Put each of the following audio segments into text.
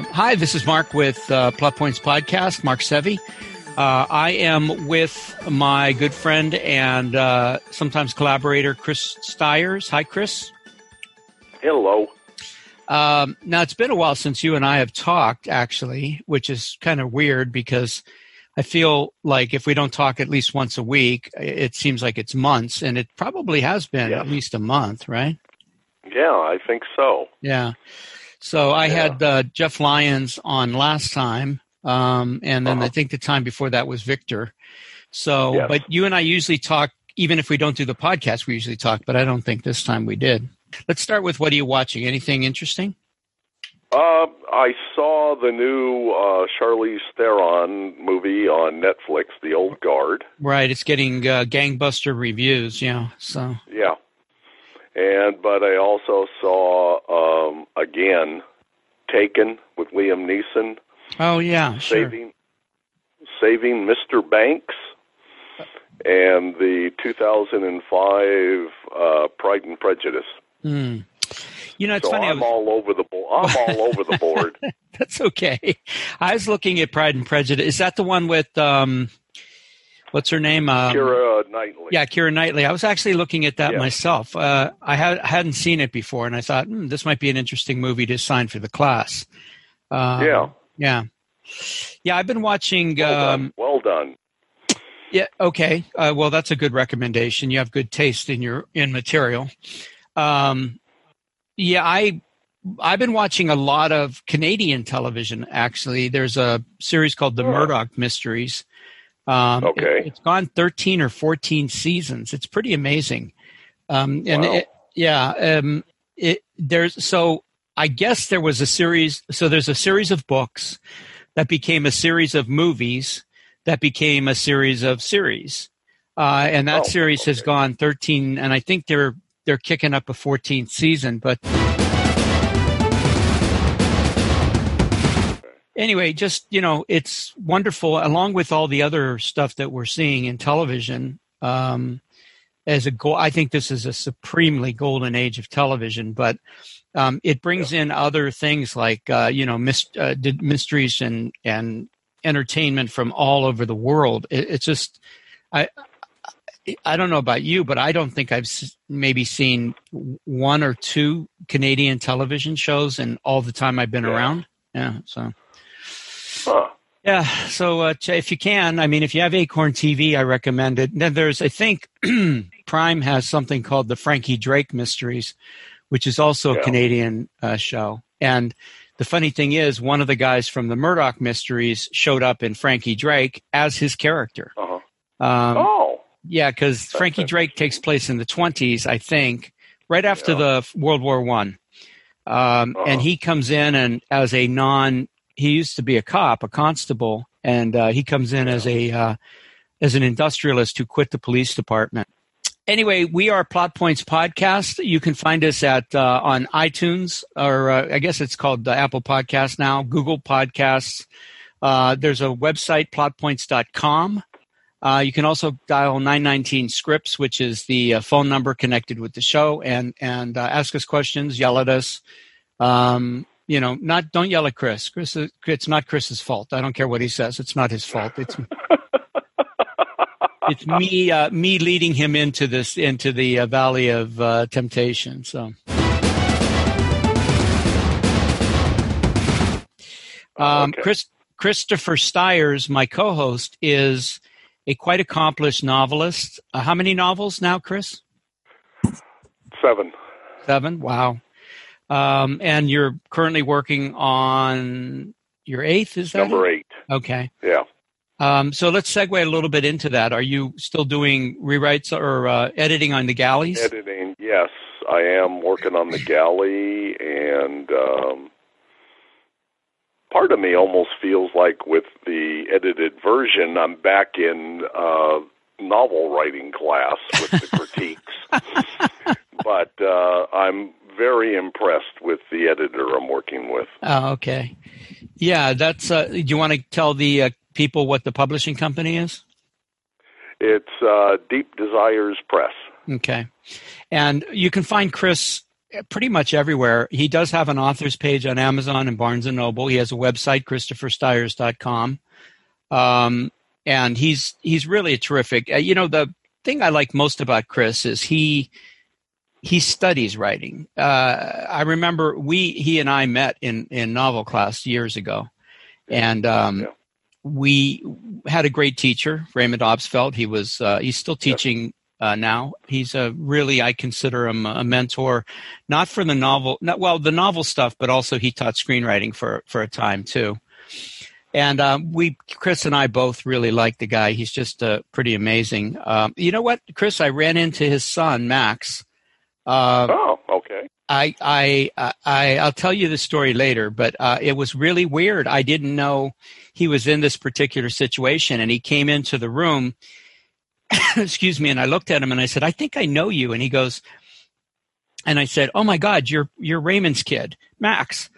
Hi, this is Mark with Plot Points Podcast, Mark Seve. I am with my good friend and sometimes collaborator, Chris Styers. Hi, Chris. Hello. Now, it's been a while since you and I have talked, actually, which is kind of weird because I feel like if we don't talk at least once a week, it seems like it's months, and it probably has been at least a month, right? Yeah, I think so. Yeah. So I had Jeff Lyons on last time, and then I think the time before that was Victor. So, but you and I usually talk, even if we don't do the podcast, we usually talk, but I don't think this time we did. Let's start with, what are you watching? Anything interesting? I saw the new Charlize Theron movie on Netflix, The Old Guard. Right, it's getting gangbuster reviews, so. Yeah. But I also saw, again, Taken with Liam Neeson. Oh, yeah, sure. Saving Mr. Banks, and the 2005 Pride and Prejudice. Mm. You know, it's funny. I'm all over the board. That's okay. I was looking at Pride and Prejudice. Is that the one with what's her name? Keira Knightley. Yeah, Keira Knightley. I was actually looking at that myself. I hadn't seen it before, and I thought, this might be an interesting movie to assign for the class. Yeah, I've been watching. Well done. Yeah. Okay. Well, that's a good recommendation. You have good taste in your material. Yeah, I've been watching a lot of Canadian television, actually. There's a series called The Murdoch Mysteries. Okay. It's gone 13 or 14 seasons. It's pretty amazing. Wow. I guess there was a series. So there's a series of books that became a series of movies that became a series of series. And that series has gone 13, and I think they're kicking up a 14th season, but anyway, just, it's wonderful, along with all the other stuff that we're seeing in television. I think this is a supremely golden age of television, but it brings in other things like, mysteries and entertainment from all over the world. It's just, I don't know about you, but I don't think I've maybe seen one or two Canadian television shows in all the time I've been around. Yeah. So, if you can, if you have Acorn TV, I recommend it. And then there's, I think Prime has something called the Frankie Drake Mysteries, which is also a Canadian show. And the funny thing is, one of the guys from the Murdoch Mysteries showed up in Frankie Drake as his character. Yeah, because Frankie Drake takes place in the 1920s, I think, right after the World War I. And he comes in and as a he used to be a cop, a constable, and he comes in as an industrialist who quit the police department. Anyway, we are Plot Points Podcast. You can find us at on iTunes, or I guess it's called the Apple Podcast now, Google Podcasts. There's a website, plotpoints.com. You can also dial 919 Scripts, which is the phone number connected with the show, and ask us questions, yell at us. Don't yell at Chris. It's not Chris's fault. I don't care what he says. It's not his fault. It's it's me leading him into the valley of temptation. So. Christopher Styers, my co-host, is a quite accomplished novelist. How many novels now, Chris? 7. 7? Wow. And you're currently working on your 8th, is that Number it? 8. Okay. Yeah. So let's segue a little bit into that. Are you still doing rewrites or editing on the galleys? Editing, yes. I am working on the galley, and part of me almost feels like with the edited version, I'm back in novel writing class with the critiques. But I'm very impressed with the editor I'm working with. Oh, okay. Yeah, that's. Do you want to tell the people what the publishing company is? It's Deep Desires Press. Okay. And you can find Chris pretty much everywhere. He does have an author's page on Amazon and Barnes & Noble. He has a website, ChristopherStyers.com. And he's really terrific. You know, the thing I like most about Chris is he studies writing. I remember he and I met in novel class years ago. And we had a great teacher, Raymond Obsfeld. He was he's still teaching now. He's a really, I consider him a mentor, not for the novel, the novel stuff, but also he taught screenwriting for a time too. And Chris and I both really like the guy. He's just pretty amazing. You know what, Chris? I ran into his son, Max. Okay. I'll tell you the story later, but it was really weird. I didn't know he was in this particular situation, and he came into the room. Excuse me. And I looked at him and I said, "I think I know you." And he goes, and I said, "Oh my God, you're Raymond's kid, Max."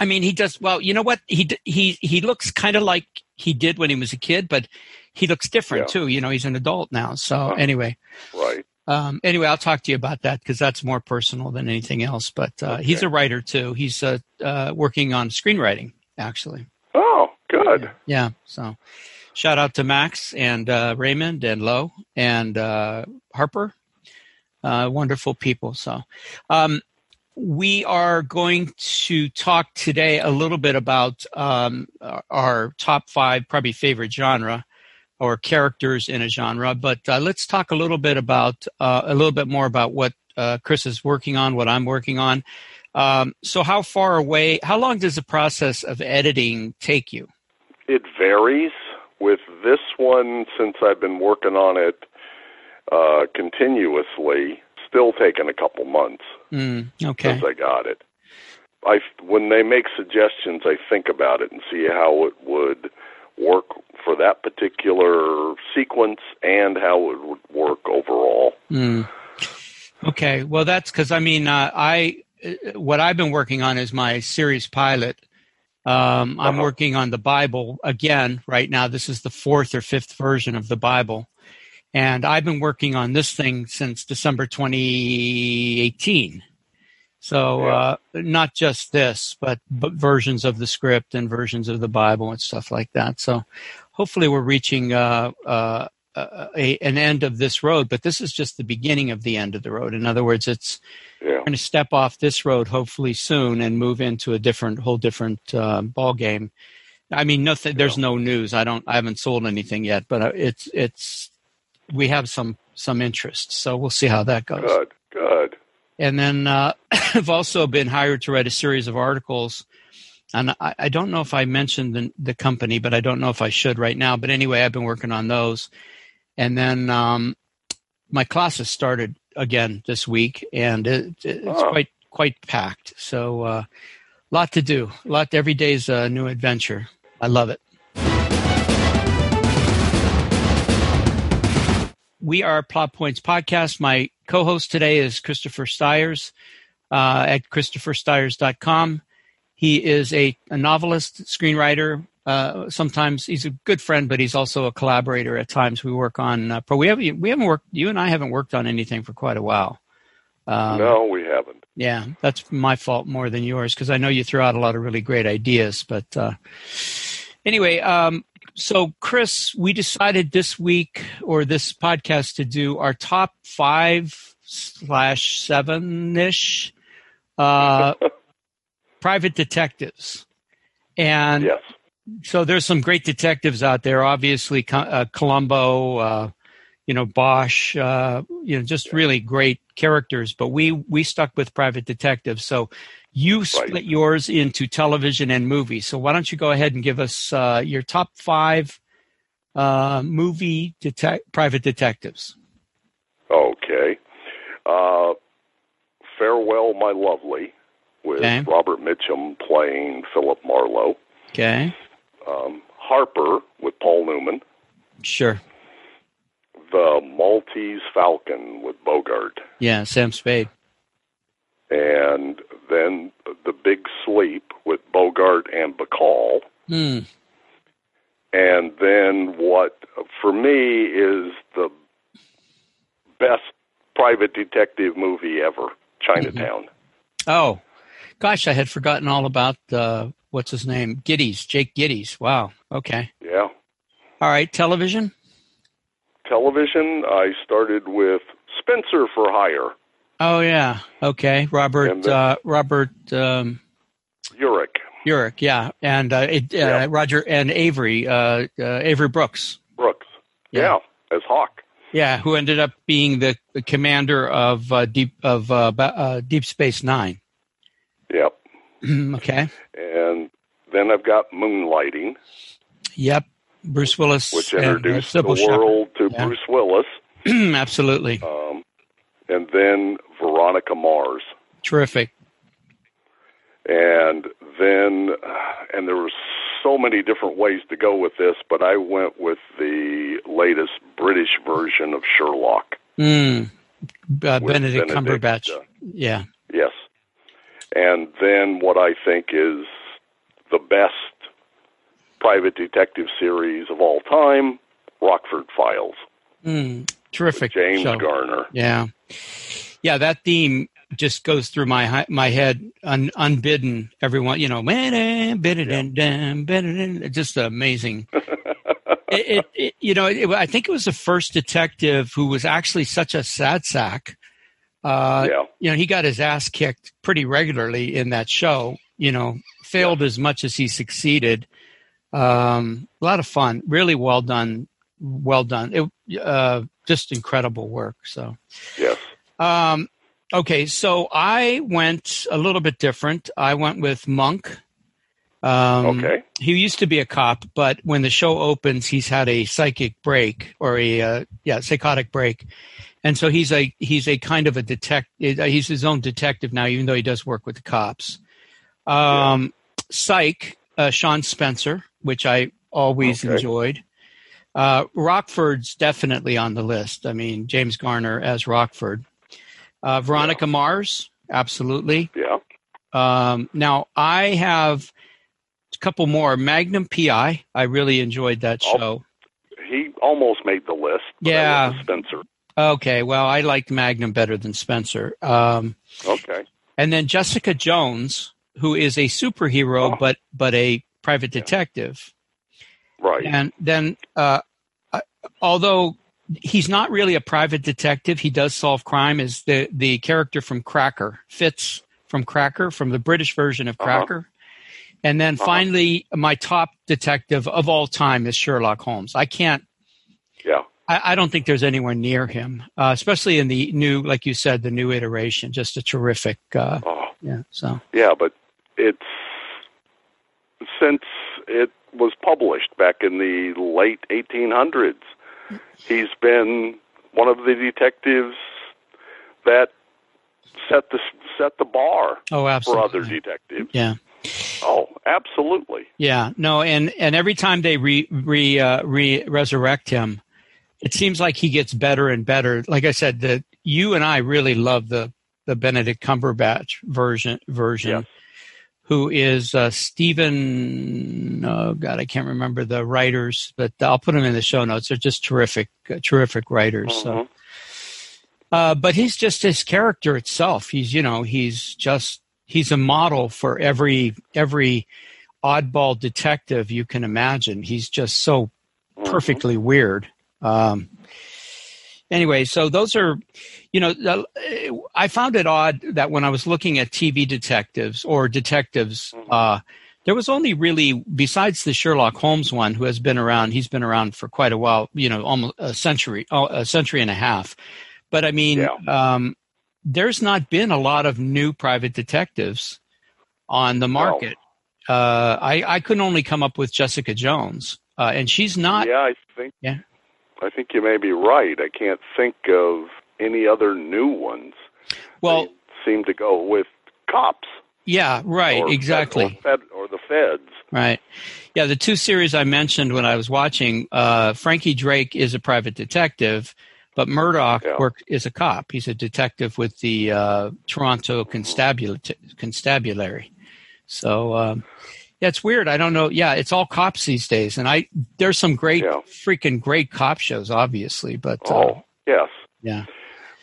I mean, he does well. You know what? He looks kind of like he did when he was a kid, but he looks different too. You know, he's an adult now. So anyway, right. Anyway, I'll talk to you about that because that's more personal than anything else. But he's a writer too. He's working on screenwriting actually. Oh, good. Yeah. So, shout out to Max and Raymond and Lowe and Harper. Wonderful people. So. We are going to talk today a little bit about our top five probably favorite genre or characters in a genre, but let's talk a little bit more about what Chris is working on, what I'm working on. So how long does the process of editing take you? It varies. With this one, since I've been working on it continuously, still taking a couple months since I got it. When they make suggestions, I think about it and see how it would work for that particular sequence and how it would work overall. Okay. Well, that's because, I mean, what I've been working on is my series pilot. I'm working on the Bible again right now. This is the fourth or fifth version of the Bible. And I've been working on this thing since December 2018. So not just this, but versions of the script and versions of the Bible and stuff like that. So hopefully we're reaching an end of this road, but this is just the beginning of the end of the road. In other words, it's we're going to step off this road hopefully soon and move into a whole different ball game. I mean, nothing. There's no news. I haven't sold anything yet, but it's. We have some interest, so we'll see how that goes. Good. And then I've also been hired to write a series of articles, and I don't know if I mentioned the company, but I don't know if I should right now. But anyway, I've been working on those. And then my classes started again this week, and it's quite packed. So a lot to do. Every day's a new adventure. I love it. We are Plot Points Podcast. My co-host today is Christopher Styers at ChristopherStyers.com. He is a novelist, screenwriter. Sometimes he's a good friend, but he's also a collaborator at times. We work on you and I haven't worked on anything for quite a while. No, we haven't. Yeah, that's my fault more than yours because I know you threw out a lot of really great ideas. But anyway, so, Chris, we decided this week or this podcast to do our top 5/7-ish private detectives. And so there's some great detectives out there, obviously Columbo, Bosch, just really great characters. But we stuck with private detectives. So you split yours into television and movies. So why don't you go ahead and give us your top five movie private detectives? Okay. Farewell, My Lovely, with Robert Mitchum playing Philip Marlowe. Okay. Harper with Paul Newman. Sure. The Maltese Falcon with Bogart. Yeah, Sam Spade. And then The Big Sleep with Bogart and Bacall. And then what, for me, is the best private detective movie ever. Chinatown. Mm-hmm. Oh, gosh, I had forgotten all about what's his name? Giddies, Jake Giddies. Wow. Okay. Yeah. All right. Television? Television, I started with Spencer for Hire. Oh, yeah. Okay. Robert Urich, yeah. And Roger and Avery Brooks. Yeah, as Hawk. Yeah, who ended up being the commander of Deep Space Nine. Yep. Okay. And then I've got Moonlighting. Yep. Bruce Willis. Which introduced the world to Bruce Willis. Absolutely. And then Veronica Mars. Terrific. And then, and there were so many different ways to go with this, but I went with the latest British version of Sherlock. Benedict Cumberbatch. Yeah. Yes. And then what I think is the best private detective series of all time, Rockford Files. Terrific. James Garner. Yeah. Yeah, that theme just goes through my head unbidden. Everyone, just amazing. I think it was the first detective who was actually such a sad sack. He got his ass kicked pretty regularly in that show, failed as much as he succeeded. A lot of fun, really well done. It, just incredible work. So, yes. Okay, so I went a little bit different. I went with Monk. Okay. He used to be a cop, but when the show opens, he's had a psychotic break, and so he's a kind of a detective. He's his own detective now, even though he does work with the cops. Psych, Sean Spencer, which I always enjoyed. Rockford's definitely on the list. I mean, James Garner as Rockford. Veronica Mars, absolutely. Yeah. Now, I have a couple more. Magnum P.I., I really enjoyed that show. He almost made the list. Yeah. Spencer. Okay, well, I liked Magnum better than Spencer. Okay. And then Jessica Jones, who is a superhero but a private detective. Right. And then, although he's not really a private detective, he does solve crime, is the character from Cracker, Fitz from Cracker, from the British version of Cracker. And then finally, my top detective of all time is Sherlock Holmes. I don't think there's anyone near him, especially in the new, like you said, the new iteration, just a terrific, but it's, since it was published back in the late 1800s. He's been one of the detectives that set the bar for other detectives. Yeah. Oh, absolutely. Yeah. No, and every time they resurrect him, it seems like he gets better and better. Like I said, you and I really love the Benedict Cumberbatch version. Yes. Who is Stephen, I can't remember the writers, but I'll put them in the show notes. They're just terrific writers. So. But he's just his character itself. He's, he's a model for every oddball detective you can imagine. He's just so perfectly weird. Anyway, so those are, I found it odd that when I was looking at TV detectives or detectives, there was only really, besides the Sherlock Holmes one, who has been around, he's been around for quite a while, almost a century and a half. But I mean, there's not been a lot of new private detectives on the market. No. I could only come up with Jessica Jones, and she's not. Yeah, I think. Yeah. I think you may be right. I can't think of any other new ones. Well, they seem to go with cops. Yeah, right, exactly. Or the feds. Right. Yeah, the two series I mentioned when I was watching, Frankie Drake is a private detective, but Murdoch is a cop. He's a detective with the Toronto Constabulary. So... yeah, it's weird. I don't know. Yeah, it's all cops these days, and there's some great, freaking great cop shows, obviously. But yes, yeah.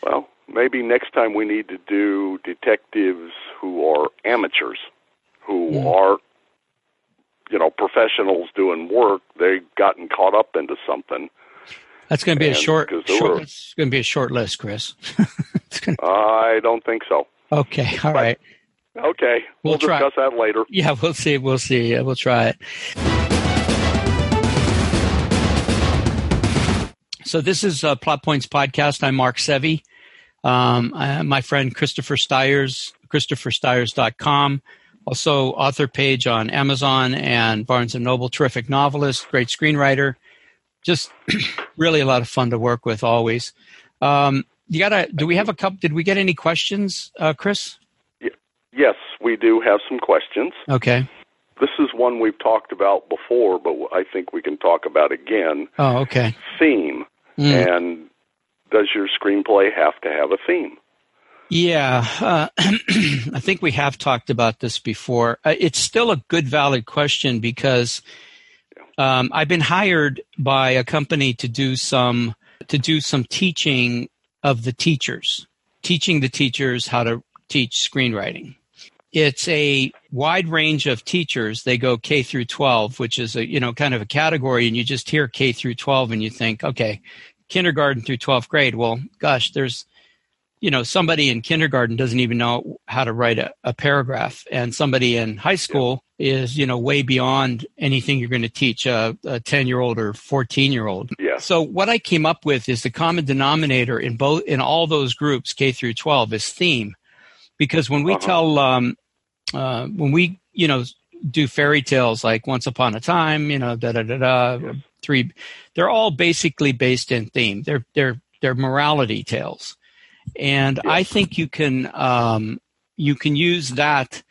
Well, Maybe next time we need to do detectives who are amateurs, who are, you know, professionals doing work. They've gotten caught up into something. That's going to be It's going to be a short list, Chris. I don't think so. Okay. All right. Okay. We'll discuss that later. Yeah, we'll see. We'll see. We'll try it. So this is Plot Points Podcast. I'm Mark Seve. My friend Christopher Styers, ChristopherStyers.com. Also author page on Amazon and Barnes & Noble. Terrific novelist, great screenwriter. Just really a lot of fun to work with always. Do we have a couple? Did we get any questions, Chris? Yes, we do have some questions. Okay. This is one we've talked about before, but I think we can talk about again. Oh, okay. Theme. And does your screenplay have to have a theme? Yeah. I think we have talked about this before. It's still a good, valid question because I've been hired by a company to do some teaching of the teachers, teaching the teachers how to teach screenwriting. It's a wide range of teachers. They go K through 12, which is a, you know, kind of a category, and you just hear K through 12 and you think, okay, kindergarten through 12th grade. Well, gosh, there's, you know, somebody in kindergarten doesn't even know how to write a paragraph, and somebody in high school is, you know, way beyond anything you're going to teach a 10-year-old or 14-year-old. Yeah. So what I came up with is the common denominator in all those groups, K through 12, is theme. Because when we tell, when we, you know, do fairy tales like Once Upon a Time, you know, three, they're all basically based in theme. They're morality tales, and I think you can use that